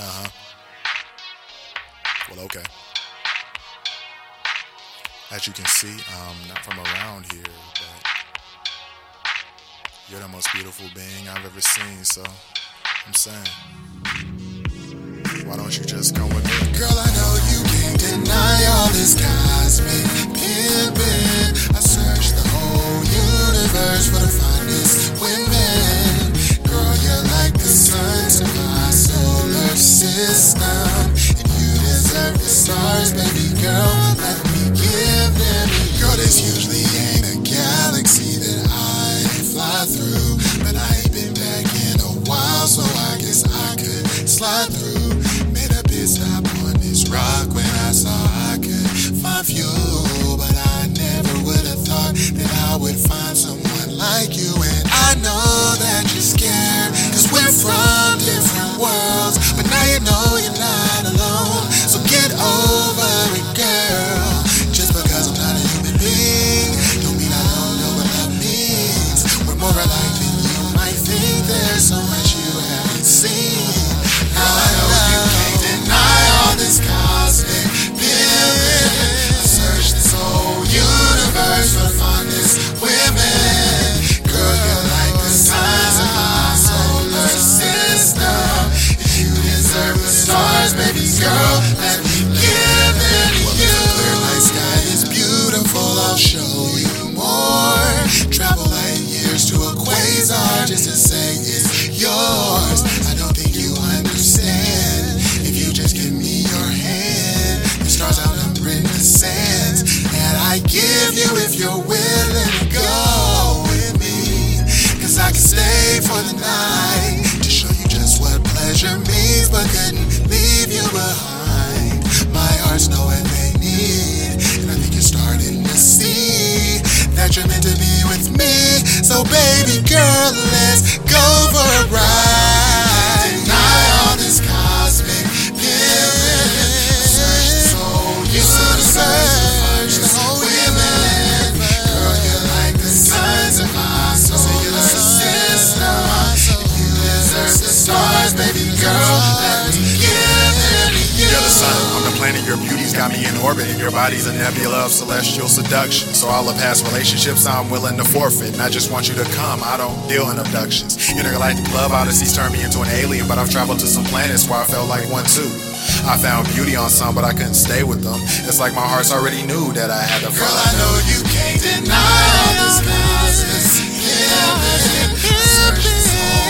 Uh-huh. Well, okay. As you can see, I'm not from around here, but you're the most beautiful being I've ever seen, so I'm saying, why don't you just come with me? Girl, I know you can't deny all this cosmic pimping. I searched the whole universe for the finest women. Girl, you're like the sun to my solar system, and you deserve the stars, baby girl. Let me give them. Girl, this usually ain't a galaxy that I fly through, but I ain't been back in a while, so I guess I could slide through. Made a pit stop on this rock when I saw I could find fuel, but I never would have thought that I would find someone like you. And I know that you're scared, cause we're from different worlds, but now you know you're not alone, so get over it, girl. Just because I'm not a human being, don't mean I don't know what love means. We're more alike than you might think. There's so much you haven't seen. Now I know you can't deny all this cosmic feeling. I searched this whole universe for the finest women. Girl, you're like the signs of my solar system. If you deserve the stars, baby girl, let me give them to you. The clear night sky is beautiful, I'll show you more. Travel 8 years to a quasar just to say it's yours. I don't think you understand. If you just give me your hand, the stars outnumber in the sands that I give you if you're willing to go. I could stay for the night to show you just what pleasure means, but couldn't leave you behind. My hearts know what they need, and I think you're starting to see that you're meant to be with me. So baby girl, let's go for a ride. Deny all this cosmic feeling. Search this whole universe for the whole women. Girl, you're like the signs of my soul. Stars, baby girl, let me give them to you. You're the sun on the planet, your beauty's got me in orbit, and your body's a nebula of celestial seduction. So all the past relationships I'm willing to forfeit, and I just want you to come. I don't deal in abductions. Intergalactic love odysseys turned me into an alien, but I've traveled to some planets where I felt like one too. I found beauty on some, but I couldn't stay with them. It's like my heart's already knew that I had to find. Girl, I know you can't deny all this cosmic feeling.